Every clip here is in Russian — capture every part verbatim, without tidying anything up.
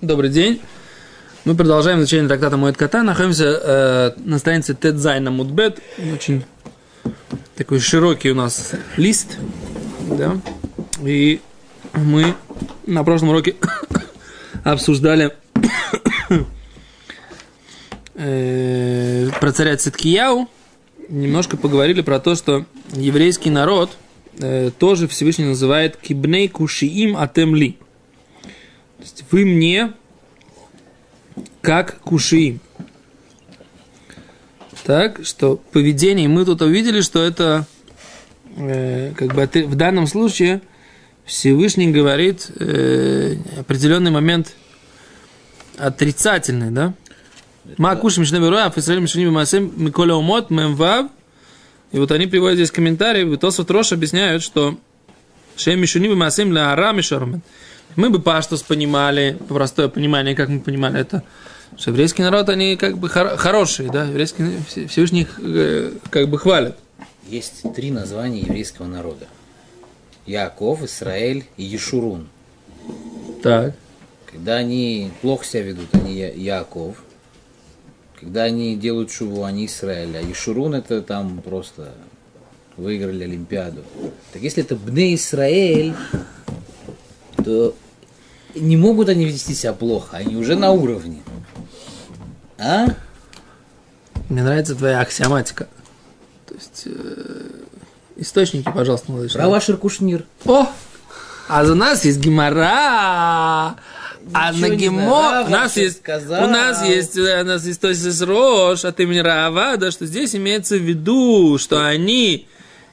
Добрый день. Мы продолжаем изучение трактата Моэд Катан. Находимся э, на странице Тет Зайн Муд Бет. Очень такой широкий у нас лист. Да? И мы на прошлом уроке обсуждали э, про царя Цидкияу. Немножко поговорили про то, что еврейский народ э, тоже Всевышний называет Кибней Кушиим Атемли. То есть вы мне как кушиим. Так, что поведение, мы тут увидели, что это э, как бы в данном случае Всевышний говорит э, определенный момент отрицательный, да? Ма кушим шнеберуа, фисрель мишними масем, миколя умот, мемвав. И вот они приводят здесь комментарии, в Тосафот Рош объясняют, что шем мишними масем ля арам и шармен. Мы бы паштус понимали, простое понимание, как мы понимали это, что еврейский народ, они как бы хор- хорошие, да, еврейский, Всевышний их э, как бы хвалят. Есть три названия еврейского народа. Яаков, Исраэль и Ешурун. Так. Когда они плохо себя ведут, они Я- Яаков. Когда они делают шуву, они Исраэль. А Ешурун это там просто выиграли Олимпиаду. Так если это Бней Исраэль, то не могут они вести себя плохо, они уже на уровне. А? Мне нравится твоя аксиоматика. То есть, э, источники, пожалуйста, малыш. Рав Ашер Кушнир. О! А за нас есть Гемара! А на Гемо... У нас есть... Сказал. У нас есть... У нас есть то есть Рош от имени Раавада, что здесь имеется в виду, что они...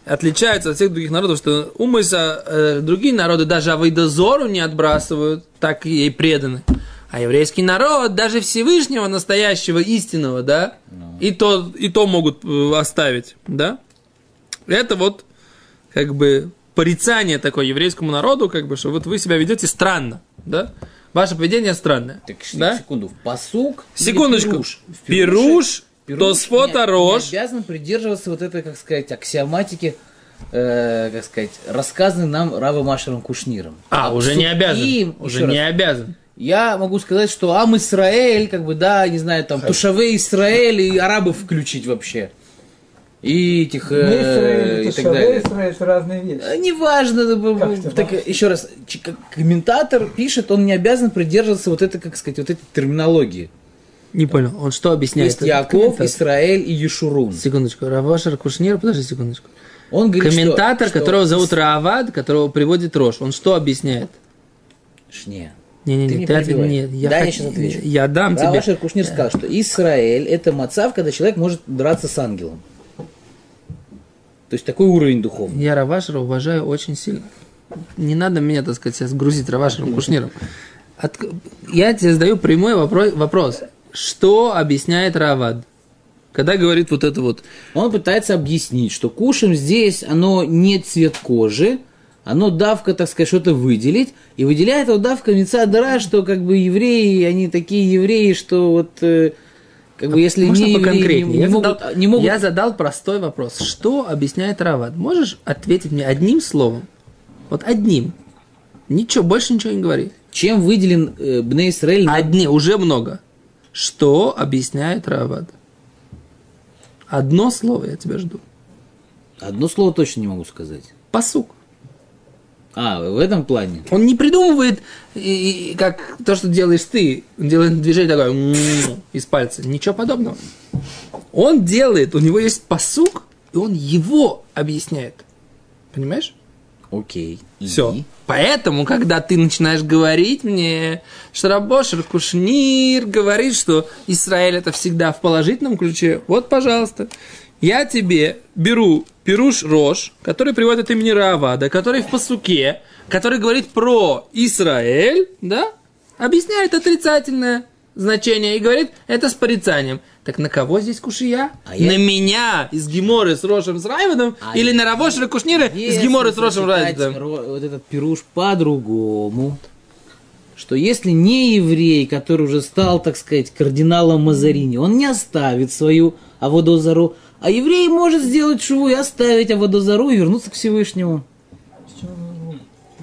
отличается от всех других народов, что умыса э, другие народы даже Авейдазору не отбрасывают, так ей преданы. А еврейский народ, даже Всевышнего, настоящего, истинного, да, no. и, то, и то могут оставить, да. Это вот, как бы, порицание такое еврейскому народу, как бы, что вот вы себя ведете странно, да. Ваше поведение странное. Так, да? Секунду, в Пасук Секундочку. Пируш? В пируш. Тосфот Рош обязан придерживаться вот этой, как сказать, аксиоматики, э, как сказать, рассказанной нам Равом Ашером Кушниром. А, а уже псуки, не обязан. Уже не раз, обязан. Я могу сказать, что Ам Исраэль, как бы, да, не знаю, там, Тушавей Исраэль и арабов включить вообще. И этих... Э, и так далее. Исраэль, это разные вещи. Неважно. Так, еще раз, комментатор пишет, он не обязан придерживаться вот этой, как сказать, вот этой терминологии. Не понял, он что объясняет? Есть Яаков, Исраэль и Ешурун. Секундочку, Рав Ашер Кушнир, подожди секундочку. Он говорит, комментатор, что, которого что... зовут Раавад, которого приводит Рош, он что объясняет? Шне. Не-не-не, ты, не ты не нет, я, да, хочу, я, сейчас я дам Рав тебе. Рав Ашер Кушнир да. сказал, что Исраэль – это мацав, когда человек может драться с ангелом. То есть такой уровень духовный. Я Рав Ашера уважаю очень сильно. Не надо меня, так сказать, сейчас грузить Рав Ашером Кушниром. От... Я тебе задаю прямой вопрос. Что объясняет Раавад, когда говорит вот это вот? Он пытается объяснить, что кушаем здесь, оно не цвет кожи, оно давка, так сказать, что-то выделить, и выделяет его давка митца дара, что как бы евреи, они такие евреи, что вот, как бы, а если не евреи, не, не, могут, задал, не могут... Я задал простой вопрос. Что объясняет Раавад? Можешь ответить мне одним словом? Вот одним. Ничего, больше ничего не говори. Чем выделен э, Бней Исраэль? Одни, уже много. Что объясняет Раавад? Одно слово я тебя жду. Одно слово точно не могу сказать. Пасук. А, в этом плане? Он не придумывает, и, и, как то, что делаешь ты. Он делает движение такое, м-м-м, из пальца. Ничего подобного. Он делает, у него есть пасук, и он его объясняет. Понимаешь? Окей. Все. И? Поэтому, когда ты начинаешь говорить мне, что Рав Ашер Кушнир говорит, что Исраэль это всегда в положительном ключе, вот, пожалуйста, я тебе беру пируш Рош, который приводит от имени Раавада, который в пасуке, который говорит про Исраэль, да, объясняет отрицательное значение и говорит, это с порицанием. Так на кого здесь кушия? А на я... меня из Геморы с Рошем с Райвадом а или я... на Рав Ашера Кушнира из Геморы с Рошем Райвадом? Ро... Вот этот пируш по-другому, что если не еврей, который уже стал, так сказать, кардиналом Мазарини, он не оставит свою Аводозару, а еврей может сделать шву и оставить Аводозару и вернуться к Всевышнему.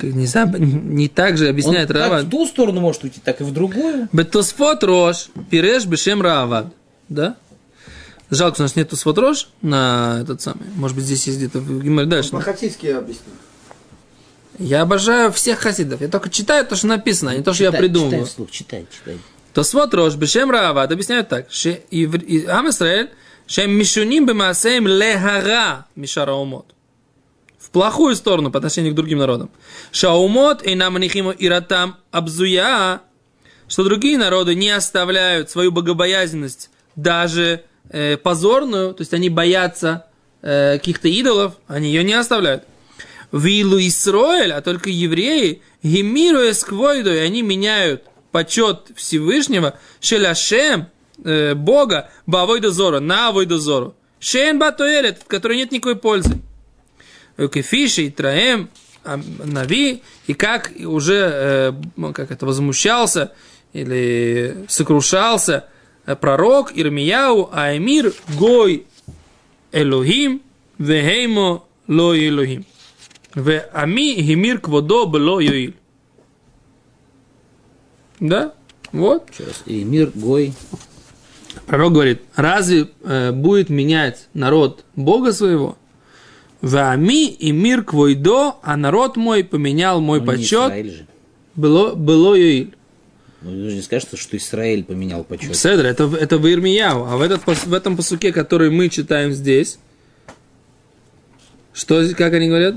Не, заб... не так же объясняет он Раавад. Он так в ту сторону может уйти, так и в другую. Бетосфот Рош, Пиреш Бешем Раавад. Да? Жалко, что у нас нет Тосфот Рош на этот самый. Может быть, здесь есть где-то в Гемаре дальше. По-хасидски я объясню. Я обожаю всех хасидов. Я только читаю то, что написано, а не то, что читай, я придумываю. Читай вслух, читай, читай. Тосфот Рош Бешем Раавад объясняют так. Ам Исраэль Шем Мишуним Бемаасеем Лехара Мишара Умот. Плохую сторону по отношению к другим народам. Шаумот и нам нихиму иратам абзуя, что другие народы не оставляют свою богобоязненность, даже э, позорную, то есть они боятся э, каких-то идолов, они ее не оставляют. Вилу Исраэль, а только евреи, гемируя сквойду, и они меняют почет Всевышнего, шеляшем, э, Бога, бавойдозору, на войдозору. Шейн батуэлет, от которой нет никакой пользы. Кефиши, Траэм, Нави, и как уже э, как это, возмущался или сокрушался пророк Ирмияу, Аймир, Гой, Элохим, Вегеймо, Ло Элохим, Ве Ами, Гемир, Кводо, Бло, Йоиль. Да? Вот. Сейчас. И мир, Гой. Пророк говорит, разве э, будет менять народ Бога своего? Вами и мир квойдо, а народ мой поменял мой ну, почет. Было, было Йоиль. Ну, нужно не сказать, что Исраэль поменял почет. Седр, это, это в Ирмияу. А в, этот, в этом пасуке, который мы читаем здесь, что, как они говорят?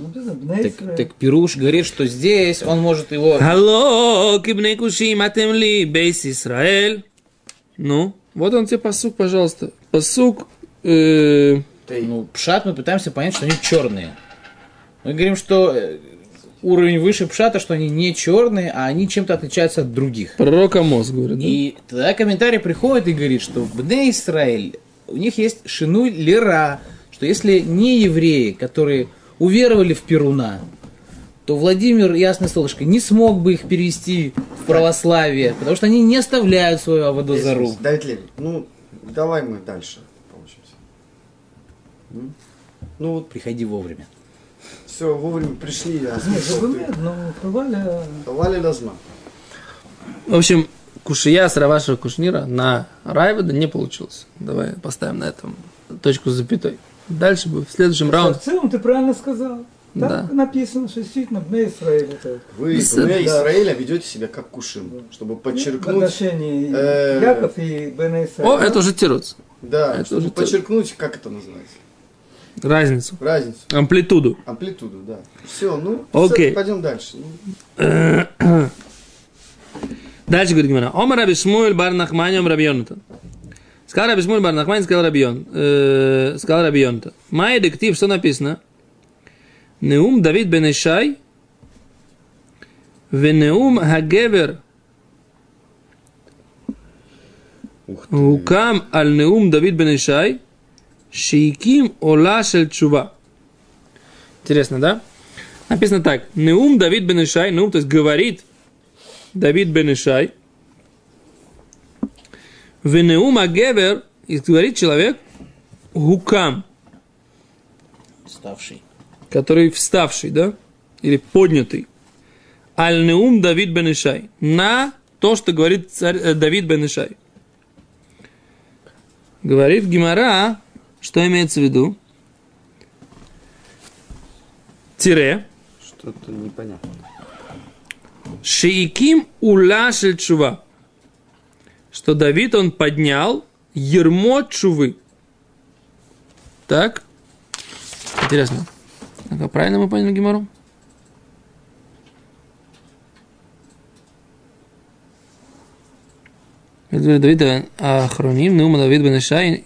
Так, так Пируш говорит, что здесь он может его... Алло, Кибней Кушиим Атемли, Бейс Исраэль. Ну, вот он тебе пасук, пожалуйста. Пасук... Э... Ну, пшат мы пытаемся понять, что они черные. Мы говорим, что уровень выше пшата, что они не черные, а они чем-то отличаются от других. Пророк Амос говорит. И да? Тогда комментарий приходит и говорит, что в Бней Исраэль у них есть шинуль лера, что если не евреи, которые уверовали в Перуна, то Владимир, ясное солнышко, не смог бы их перевести в православие, потому что они не оставляют свою Аводозару. Давид Левин, ну давай мы дальше. Ну вот, приходи вовремя. Все, вовремя пришли. Я смешал, ты... но хавали... Хавали лазма. В общем, кушия с Рав Ашера Кушнира на Райвада не получилось. Давай поставим на этом точку с запятой. Дальше будет в следующем раунде. В целом ты правильно сказал. Так да. Написано, что действительно Бней Исраэль. Вы, Бней Исраэля, ведете себя как кушим, да. Чтобы подчеркнуть... В отношении э... Яаков и Бней Исраэль. О, да? Это уже тируц. Да, это чтобы уже подчеркнуть, тируц. Как это называется? Разницу. Разницу. Амплитуду. Амплитуду, да. Все, ну, okay. Все, пойдем дальше. Дальше говорит Гемара. Омар Раби Шмуэль бар Нахмани, ом Раби Йонатан. Сказал Раби Шмуэль бар Нахмани, сказал Раби Йонатан. Сказал Раби Йонатан. Май дектив, что написано? Неум Давид Бен Ишай, ве неум хагевер, укам аль неум Давид Бен Ишай, Шейким Ола Шель Чува. Интересно, да? Написано так. Неум Давид Бен Ишай. Неум, то есть говорит Давид Бен Ишай. В неум агевер. И говорит человек. Гукам. Вставший. Который вставший, да? Или поднятый. Аль неум Давид Бен Ишай. На то, что говорит царь, э, Давид Бен Ишай. Говорит Гемара. Что имеется в виду? Тире. Что-то непонятно. Шииким ула шель чува. Что Давид, он поднял ермо чувы. Так. Интересно. А правильно мы поняли Гемару? Давид Ахроним, Неума Давид Бен Ишай.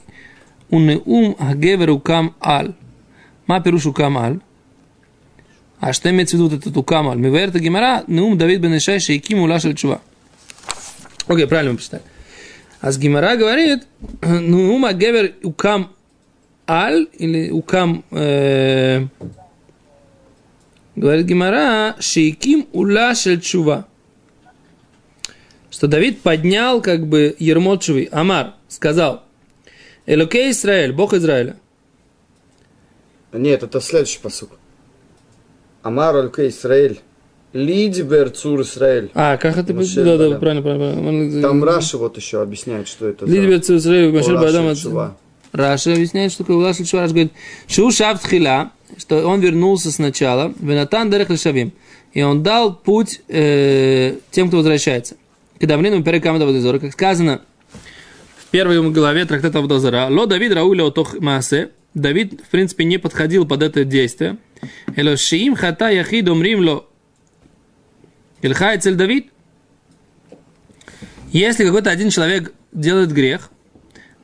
Унеум агевер укам аль. Ма пируш укам аль. А что имеется в виду этот укам аль? Миваэрта Гемара, неум Давид Бен Ишай, шейким ула шель чува. Окей, правильно мы прочитали. А с Гемара говорит, неум агевер укам аль, или укам, э, говорит Гемара, шейким ула шель чува. Что Давид поднял, как бы, ермо чувы. Амар сказал, Элокей Израиль, Бог Израиля. Нет, это следующий пасук. Амар Элокей Израиль, Лидиберцур Израиль. А, как это будет? Да, да, правильно, правильно. Там Раша вот еще объясняет, что это за... Лидиберцур Израиль, Машер Бадам Ацива. Раша объясняет, что Каулаш Шува, Раша говорит, Шу Шав Тхила, что он вернулся сначала, Венатан Дарех Лешавим, и он дал путь э, тем, кто возвращается. Кедавлину Перекамада Водозора, как сказано в первой главе трактата Водозора, Ло Давид Рауля Отох Маасе, Давид, в принципе, не подходил под это действие. Эло Шиим Хата Яхид Умрим Ло Ильхай Цель Давид. Если какой-то один человек делает грех,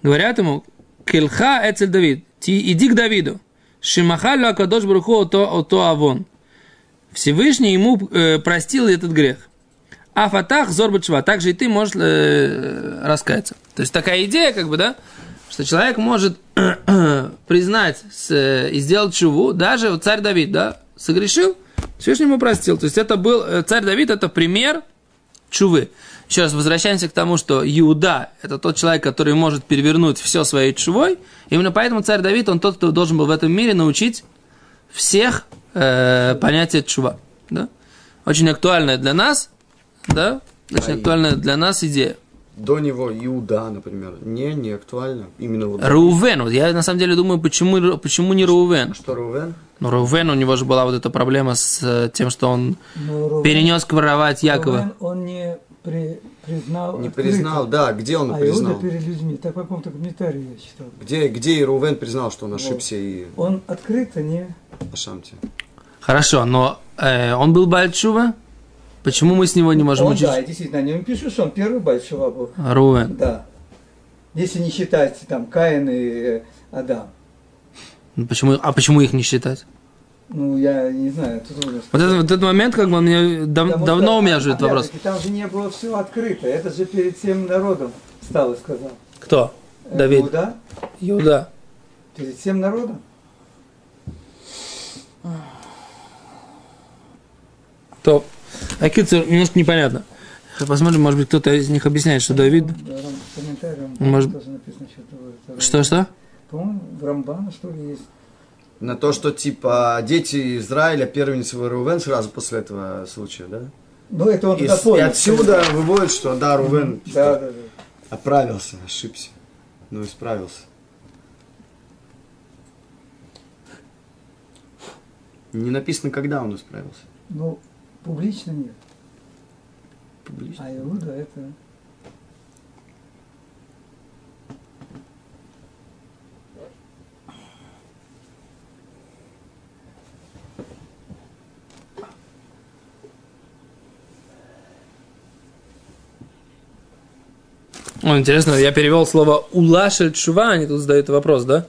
говорят ему, Кельха Эцель Давид, иди к Давиду. Шимахалю Акадош Бруху Ото Авон. Всевышний ему э, простил этот грех. А фатах Зорбачва, также и ты можешь э, раскаяться. То есть такая идея, как бы, да, что человек может признать с, э, и сделать чуву, даже вот царь Давид, да, согрешил, Всевышний ему простил. То есть это был, царь Давид, это пример чувы. Еще раз возвращаемся к тому, что Иуда – это тот человек, который может перевернуть все своей тшувой. Именно поэтому царь Давид, он тот, кто должен был в этом мире научить всех э, понятия тшува. Да? Очень актуальная для нас, да? Очень а актуальная и... для нас идея. До него Иуда, например, не, не актуально. Именно вот Рувен. Вот я на самом деле думаю, почему, почему не Рувен? Что Рувен? Ну, Рувен, у него же была вот эта проблема с тем, что он Рувен... перенес воровать Яакова. Рувен, он не... При, признал, не признал, да, где он а признал? Иуда перед людьми, так, по-моему, комментарий я читал. Где, где и Рувен признал, что он ошибся вот. И... Он открыто не... Ашамте. Хорошо, но э, он был бальчува? Почему мы с него не можем он, учить? Да, действительно, о нем пишут, что он первый бальчува был. Рувен. Да. Если не считать там Каин и Адам. Ну, почему, а почему их не считать? Ну, я не знаю. Тут вот, это, вот этот момент, как бы, он мне, дав, давно что, у меня же этот вопрос. Там же не было все открыто. Это же перед всем народом встал и сказал. Кто? Э, Давид. Иуда? Иуда. Перед всем народом? Топ. А Китсер немножко непонятно. Посмотрим, может быть, кто-то из них объясняет, что Давид... Может... Что-что? По-моему, в Рамбане, что ли, есть. На то, что, типа, дети Израиля, первенцы Рувен сразу после этого случая, да? Ну, это он и, туда понял. И отсюда выводит, что, да, Рувен mm-hmm. да, да, да. оправился, ошибся, но исправился. Не написано, когда он исправился. Ну, публично нет. Публично. А Иуда это... О, интересно, я перевел слово «ула» шельчува, они тут задают вопрос, да?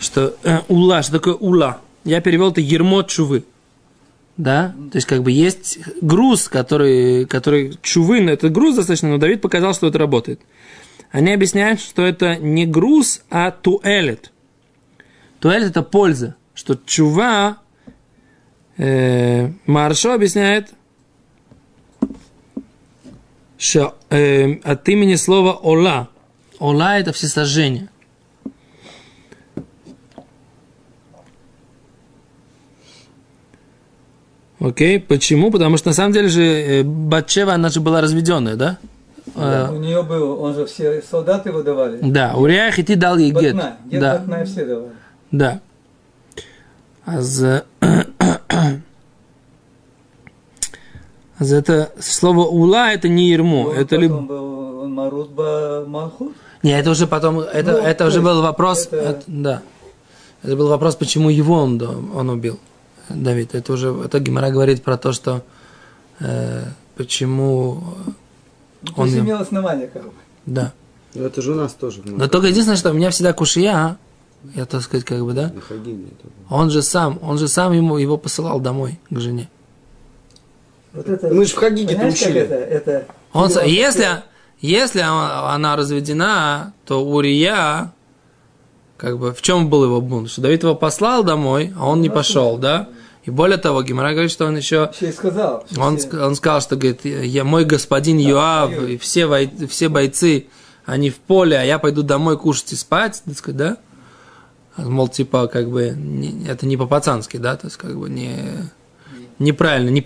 Что э, «ула», что такое «ула»? Я перевел это «ермо чувы». Да? То есть, как бы, есть груз, который, который чувы, но это груз достаточно, но Давид показал, что это работает. Они объясняют, что это не груз, а туэлет. Туэлет – это польза, что чува, э, Маршо объясняет, Ша, э, от имени слова «ола». «Ола» – это всесожжение. Окей, почему? Потому что, на самом деле, же Бат-Шева, она же была разведенная, да? Да, а, у нее был, он же все солдаты его давали. Да, Урия Хити дал ей Гет. Батна, Гет, да. Батна все давали. Да. А за... Это слово «ула» – это не ермо. Это ли... Нет, это уже потом, это, ну, это уже был вопрос, это... Это, да. Это был вопрос, почему его он, он убил, Давид. Это уже, это Гемара говорит про то, что э, почему он… Здесь имел основание, как бы. Да. Но это же у нас тоже. Но только как-то... единственное, что у меня всегда кушия, я так сказать, как бы, да? Хагиге, он же сам, он же сам ему, его посылал домой к жене. Вот это, мы же в Хагиге это учили. Это, это, он, если, если она разведена, то Урия, как бы, в чем был его бунт? Что Давид его послал домой, а он не пошел, да? И более того, Гемара говорит, что он еще... еще и сказал, он, все... он сказал, что, говорит, я, мой господин Йоав, и все, вой, все бойцы, они в поле, а я пойду домой кушать и спать, так сказать, да? Мол, типа, как бы, не, это не по-пацански, да? То есть, как бы, не... неправильно, не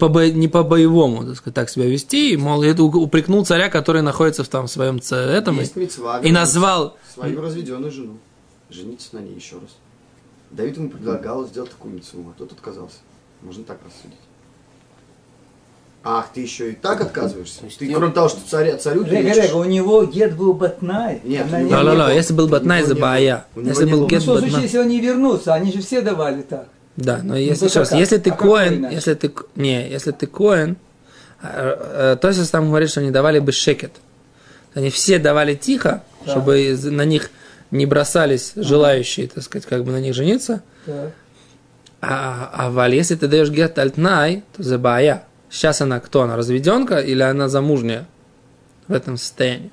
по-боевому, так сказать, так себя вести, мол, упрекнул царя, который находится в там своем этом, есть митцва, и назвал свою разведенную жену, жениться на ней еще раз. Давид ему предлагал сделать такую митцву, а тот отказался. Можно так рассудить. Ах, ты еще и так отказываешься? То есть ты, кроме того, что царя, царю... Рега, у него гет был батнай. Нет, да, не да, да, да, если был батнай, забая. Если был гет батнай. Ну, в случае, если они вернутся, они же все давали так. Да, но если, ну, еще раз, если ты а коэн, если ты... Не, если ты коэн, то есть там говорит, что они давали бы шекет. Они все давали тихо, да, чтобы на них не бросались желающие, так сказать, как бы на них жениться. Да. А, а валь, если ты даешь гет альтнай, то забая. Сейчас она кто? Она разведенка или она замужняя в этом состоянии?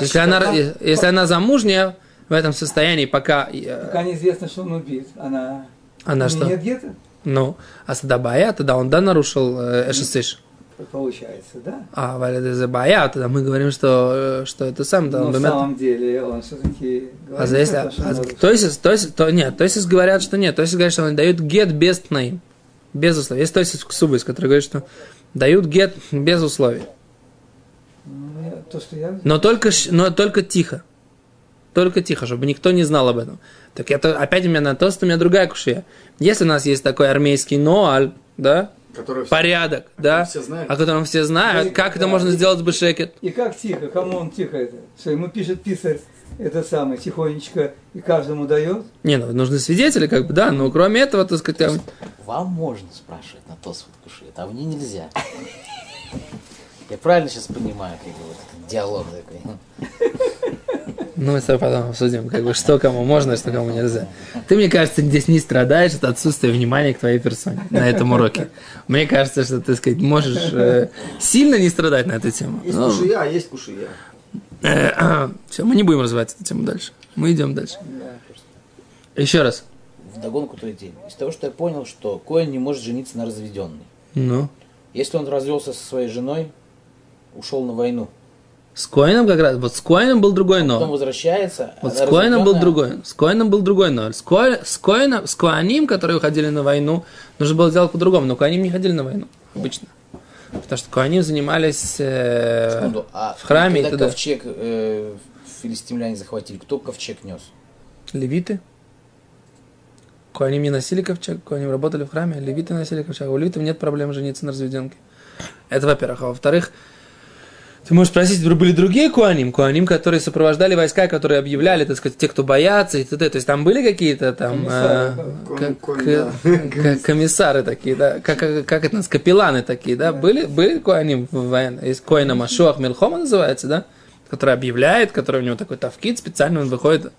Если она, если она замужняя в этом состоянии, пока... Пока неизвестно, что он убит. Она, она что? Нет гета? Ну, а садабая, тогда он, да, нарушил эшесыш? Получается, да. А валидезабая, тогда мы говорим, что, что это сам... Да, но он, в самом деле он все-таки говорит, а за если, что а, то есть, то есть, то, нет, то есть говорят, что нет. То есть говорят, что они дают гет без тнаим. Без условий. Есть тосис ксубис, который говорит, что дают гет без условий. То, что я... но, только, но только тихо. Только тихо, чтобы никто не знал об этом. Так я то, опять у меня на тост, у меня другая кушия. Если у нас есть такой армейский ноаль, да, все, порядок, о да, о котором все знают, и, как да, это можно и, сделать с бешекет? И как тихо? Кому он тихо это? Что ему пишет писарь? Это самое, тихонечко, и каждому дает. Не, ну нужны свидетели, как бы, да, но кроме этого, так сказать... Там... Вам можно спрашивать на тосфот кушиет, а мне нельзя. Я правильно сейчас понимаю, как бы, вот, диалог такой? Ну, мы с тобой потом обсудим, как бы, что кому можно, что кому нельзя. Ты, мне кажется, здесь не страдаешь от отсутствия внимания к твоей персоне на этом уроке. Мне кажется, что ты, сказать, можешь э, сильно не страдать на эту тему. Есть но... кушия, есть кушия. Все, мы не будем развивать эту тему дальше. Мы идем дальше. Да, еще раз. Вдогонку той теме. Из того, что я понял, что коэн не может жениться на разведенной. Ну. Если он развелся со своей женой, ушел на войну. С коэном как раз. Вот с коэном был другой но. Потом возвращается. Вот а с коэном был другой. С коэном был другой но. С коэном, с коаним, которые уходили на войну, нужно было сделать по-другому. Но коаним не ходили на войну обычно. Потому что коаним занимались э, Секунду, а в храме и тогда. Ковчег э, филистимляне захватили. Кто ковчег нес? Левиты. Коаним не носили ковчег, коаним работали в храме, левиты носили ковчег. У левитов нет проблем жениться на разведенке. Это во-первых. А во-вторых, ты можешь спросить, были другие коаним? Коаним, которые сопровождали войска, которые объявляли, так сказать, те, кто боятся и т.д. То есть там были какие-то там комиссары такие, да, как это нас, капелланы такие, да, были коаним в военной, есть коэна машуах мельхома называется, да, который объявляет, который у него такой тавкид, специально он выходит.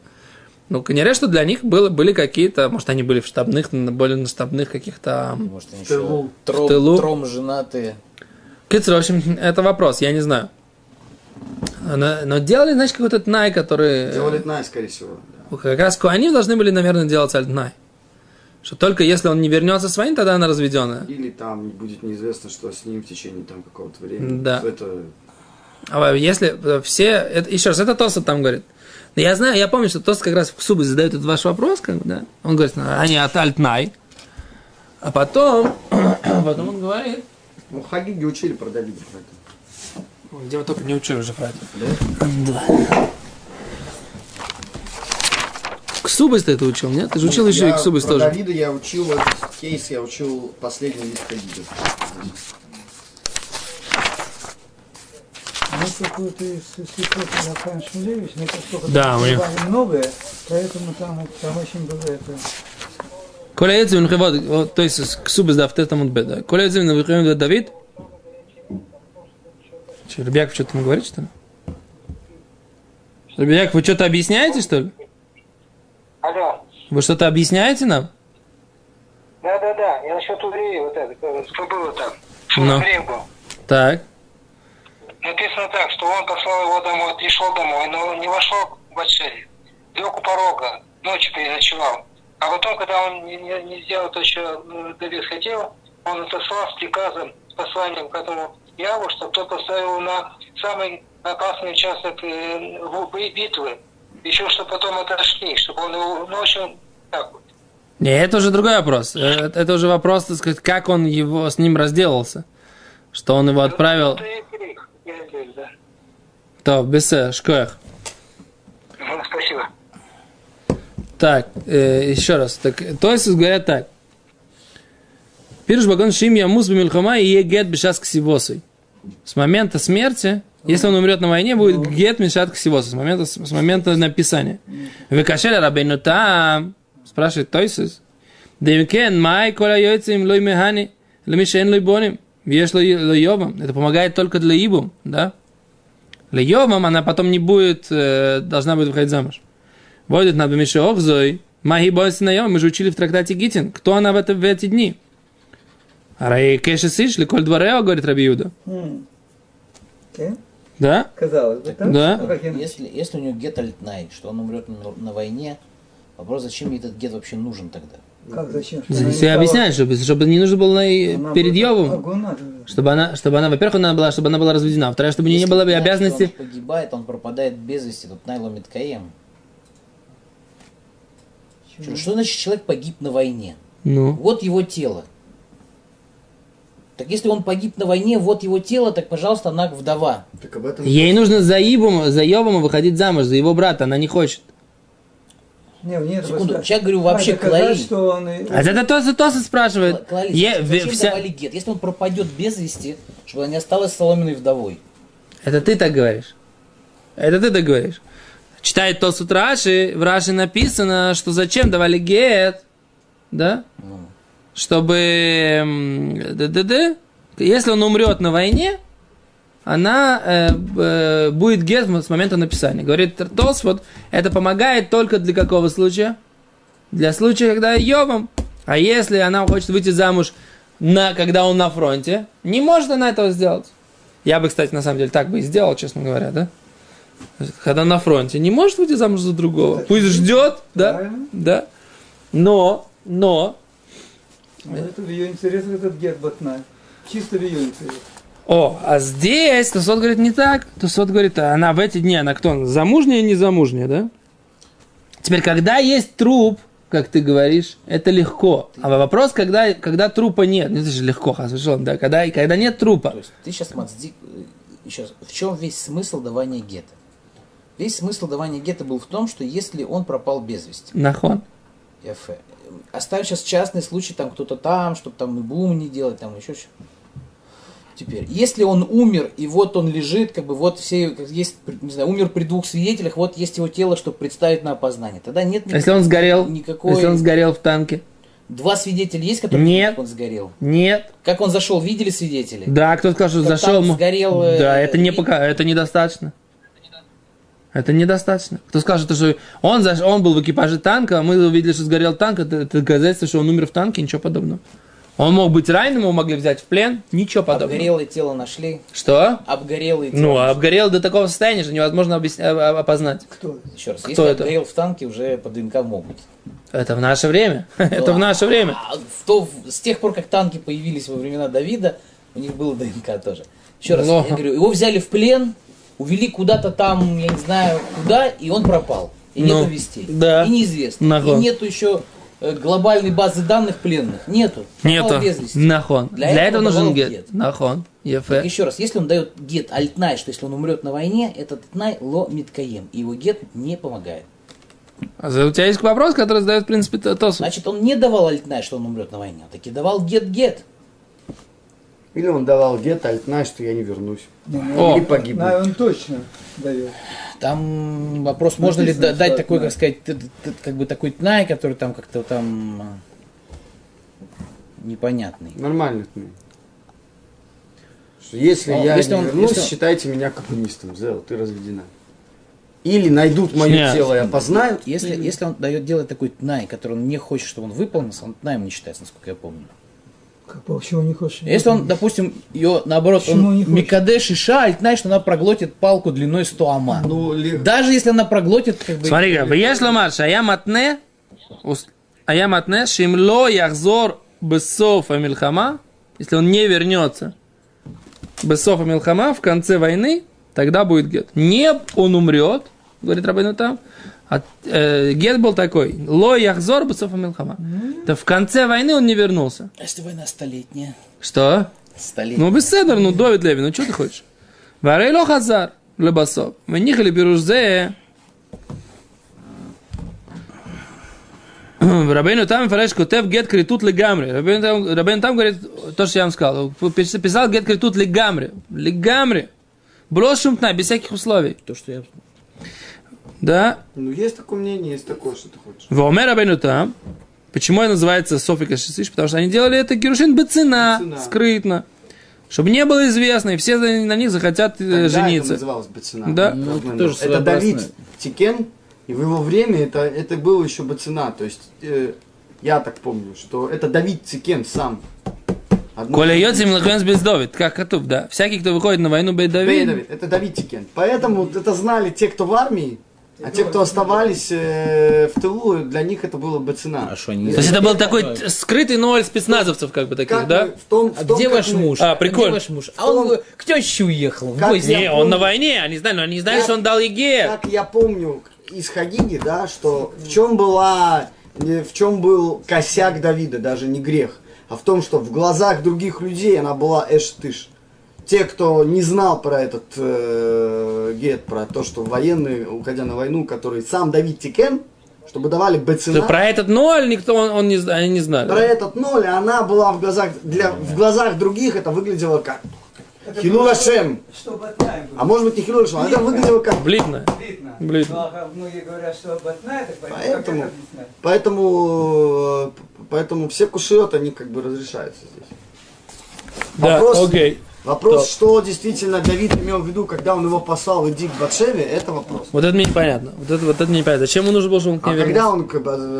Ну, конечно, что для них было, были какие-то, может, они были в штабных, более на штабных каких-то... Может, они еще тром женатые... В общем, это вопрос, я не знаю. Но, но делали, значит, какой-то тнай, который... Делали тнай, скорее всего. Да. Как раз они должны были, наверное, делать альтнай. Что только если он не вернется с войны, тогда она разведенная. Или там будет неизвестно, что с ним в течение там какого-то времени. Да. Это... А если все... Это, еще раз, это Тоса там говорит. Я знаю, я помню, что Тоса как раз в Ксубе задает этот ваш вопрос. Как, да? Он говорит, они от альтнай. А потом... потом он говорит... Ну, Хагиги учили про Давида, про это. Где вы только не учили уже про это. Да? Да. Ксубис ты это учил, нет? Ты же учил ну, еще и Ксубис тоже. Про Давида я учил, этот кейс я учил последний лист Хагиги. Да, мы... многое, поэтому там, там очень было это... Коля Эдзин, вот, то есть, Ксубис да, в Тет Зайн Муд Бет. Коля Эдзин, выходим Давид. Че, Рубьяков что-то ему говорит, что ли? Рубьяков, вы что-то объясняете, что ли? Алло. Вы что-то объясняете нам? Да, да, да. Я насчет Урии, вот это, что было там. Ну. Так. Написано так, что он послал его домой, и шел домой, но он не вошел в Бат-Шеве. Лег у порога, ночью переночевал. А потом, когда он не, не сделал то, что Давид хотел, он отослал с приказом, с посланием к этому Яву, чтобы тот поставил на самый опасный участок битвы, еще чтобы потом отошли, чтобы он его ночью так вот. Не, это уже другой вопрос. Это уже вопрос, так сказать, как он его, с ним разделался. Что он его отправил... То, бесе, шкоях. Спасибо. Так, э, еще раз. Так, то есть, говорят так. Пирш багон шим ямус бамильхама и егет бешат ксивосой. С момента смерти, если он умрет на войне, будет гет мешат ксивосой. С момента, с момента написания. Векашеля рабейну там... Спрашивает Тойсус. Демикен май коля йойцем лой механи лемишен лой боним веш лой йовам. Это помогает только для ибум, да? Лой йовам она потом не будет, должна будет выходить замуж. Войдет на бемише охзой маги бойся на йом. Мы же учили в трактате Гитин. Кто она в, это, в эти дни? Арай кешес ишли коль дворео, говорит Раби Иуда. Okay. Да? Казалось бы, так? Да. Ну, как я... если, если у него гет альтнай, что он умрет на, на войне, вопрос, зачем ей этот гет вообще нужен тогда? Как, зачем? Если объясняешь, чтобы, чтобы не нужно было она перед Йовом, чтобы она, чтобы она, во-первых, она была, чтобы она была разведена, а вторая, чтобы у нее не было бы обязанности... Если он погибает, он пропадает без вести, тут Тнай ломит Каем. Что, что значит человек погиб на войне? Ну. Вот его тело. Так если он погиб на войне, вот его тело, так, пожалуйста, она вдова. Так об этом ей нужно за Йовом выходить замуж, за его брата, она не хочет. Не, нет, секунду, сейчас говорю вообще клали. Он... А это Тоса Тоса спрашивает. Клали, е... зачем вся... давали гет? Если он пропадет без вести, чтобы она не осталась соломенной вдовой. Это ты так говоришь. Это ты так говоришь. Читает Тосу Раши, в Раши написано, что зачем давали гет, да? Ну. Чтобы, д-д-д, если он умрет на войне, она э, э, будет гет с момента написания. Говорит Тос, вот это помогает только для какого случая? Для случая, когда Йовам. А если она хочет выйти замуж, на, когда он на фронте, не может она этого сделать. Я бы, кстати, на самом деле так бы и сделал, честно говоря, да? Когда на фронте, не может выйти замуж за другого. Пусть ждет, да? Да. Но, но... но это в ее интересах этот гет Батнай. Чисто в ее интересах. О, а здесь Тосот говорит не так. Тосот говорит, она в эти дни, она кто? Замужняя или незамужняя, да? Теперь, когда есть труп, как ты говоришь, это легко. А вопрос, когда, когда трупа нет. Ну, это же легко, Хасвишон, да? Когда, когда нет трупа. То есть, ты сейчас, Мацдик, еще раз, в чем весь смысл давания гета? Весь смысл давания гета был в том, что если он пропал без вести. Нахон. Яфе. Оставим сейчас частный случай, там кто-то там, чтобы там и бум не делать, там еще что-то. Теперь, если он умер, и вот он лежит, как бы вот все, как есть, не знаю, умер при двух свидетелях, вот есть его тело, чтобы представить на опознание. Тогда нет никакого... Если он сгорел, никакой... если он сгорел в танке. Два свидетеля есть, которые нет, он сгорел? Нет. Как он зашел, видели свидетели? Да, кто сказал, что как зашел? Танк сгорел, да, э... это, не пока... это недостаточно. Это недостаточно. Кто скажет, что он, заш... он был в экипаже танка, а мы увидели, что сгорел танк, это, это доказательство, что он умер в танке, ничего подобного. Он мог быть ранен, его могли взять в плен, ничего подобного. Обгорелое тело нашли. Что? Обгорелое тело. Ну, нашли. Обгорело до такого состояния, что невозможно объяс... опознать. Кто? Еще раз, кто если это? Обгорел в танке, уже по ДНК могут. Это в наше время. Да. Это в наше время. А, в то, с тех пор, как танки появились во времена Давида, у них было ДНК тоже. Еще раз, но... я говорю, его взяли в плен, увели куда-то там, я не знаю куда, и он пропал. И ну, нету вестей. Да. И неизвестно. Нахуй. И нету еще... глобальной базы данных пленных нету. Нету. Нахон. Для, Для этого, этого нужен гет. гет. Нахон. Так, еще раз, если он дает гет альтнай, что если он умрет на войне, этот альтнай ло миткаем, и его гет не помогает. А у тебя есть вопрос, который задает в принципе Тосу. Значит, он не давал альтнай, что он умрет на войне, а таки давал гет-гет. Или он давал гет альтнай, что я не вернусь. О. Или погибну. Да, он точно дает. Там вопрос, можно ли дать такой, как сказать, как бы такой тнай, который там как-то там непонятный. Нормальный тнай. Если я не вернусь, считайте меня коммунистом. Зел, ты разведена. Или найдут мое тело и опознают. Если, если он дает делать такой тнай, который он не хочет, чтобы он выполнился, он тнаем не считается, насколько я помню. Почему не хочешь? Если он, допустим, ее наоборот, почему он не микадеш и шаль, знаешь, что она проглотит палку длиной сто ама. Ну, даже если она проглотит, как бы... Смотри, как бы, если марша, а я матне, а я матне, шимло яхзор бессов амильхама, если он не вернется, бессов амильхама в конце войны, тогда будет гет. Не он умрет, говорит Рабейну Там, а, э, Гет был такой, ло яхзор бусофа милхама. Mm-hmm. Да в конце войны он не вернулся. А если война столетняя? Что? Столетняя. Ну, беседер, ну, Давид Леви, ну, что ты хочешь? Варей ло хазар лебасов. Мы нихали беружзе. Рабейну Там фареш котев Гет критут легамри. Рабейну Там говорит то, что я вам сказал. Писал Гет критут легамри. Легамри. Брошим тна, без всяких условий. То, что я... Да. Ну, есть такое мнение, есть такое, что ты хочешь. Ваумер Рабейну Там. Почему она называется Софика Шестиш? Потому что они делали это герушин бецина, бецина, скрытно. Чтобы не было известно, и все на них захотят тогда жениться. Это называлось бецина. Да. Ну, это тоже это Давид Цикен. И в его время это, это было еще Бацина, то есть, э, я так помню, что это Давид Цикен сам. Коля Йоцим Лаквенс без Давид, как Катуб, да. Всякий, кто выходит на войну, бей Давид. Бей Давид, это Давид Цикен. Поэтому это знали те, кто в армии, а те, кто оставались э, в тылу, для них это было Бацина. А то есть это был такой скрытый ноль спецназовцев, как бы таких, как да? В том, в а том, где ваш мы... муж? А, прикольно. А где ваш муж? А он том... к теще уехал. Не, он на войне, они знали, но они не знали, я... что он дал Еге. Как я помню... из Хагиги, да, что в чем была, в чем был косяк Давида, даже не грех, а в том, что в глазах других людей она была эш-тыш. Те, кто не знал про этот э, Гет, про то, что военные, уходя на войну, который сам Давид Цикен, чтобы давали бецина. Про этот ноль никто он, он не, они не знали. Про да? этот ноль она была в глазах, для, в глазах других это выглядело как Хилулашем. А может быть не Хилулашем, а это выглядело как... Блитно. Блитно. Многие говорят, что Батная, поэтому, поэтому, поэтому все кушают, они как бы разрешаются здесь. Да, вопрос, окей. Вопрос, что действительно Давид имел в виду, когда он его послал, иди к Бат-Шеве, это вопрос. Вот это мне непонятно. Вот это, вот это мне непонятно. Зачем ему нужно было, чтобы он к ней вернулся? А когда он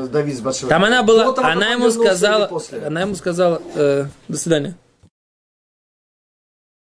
как, Давид с Бат-Шеве? Там она была, она ему сказала, она ему сказала, э, до свидания.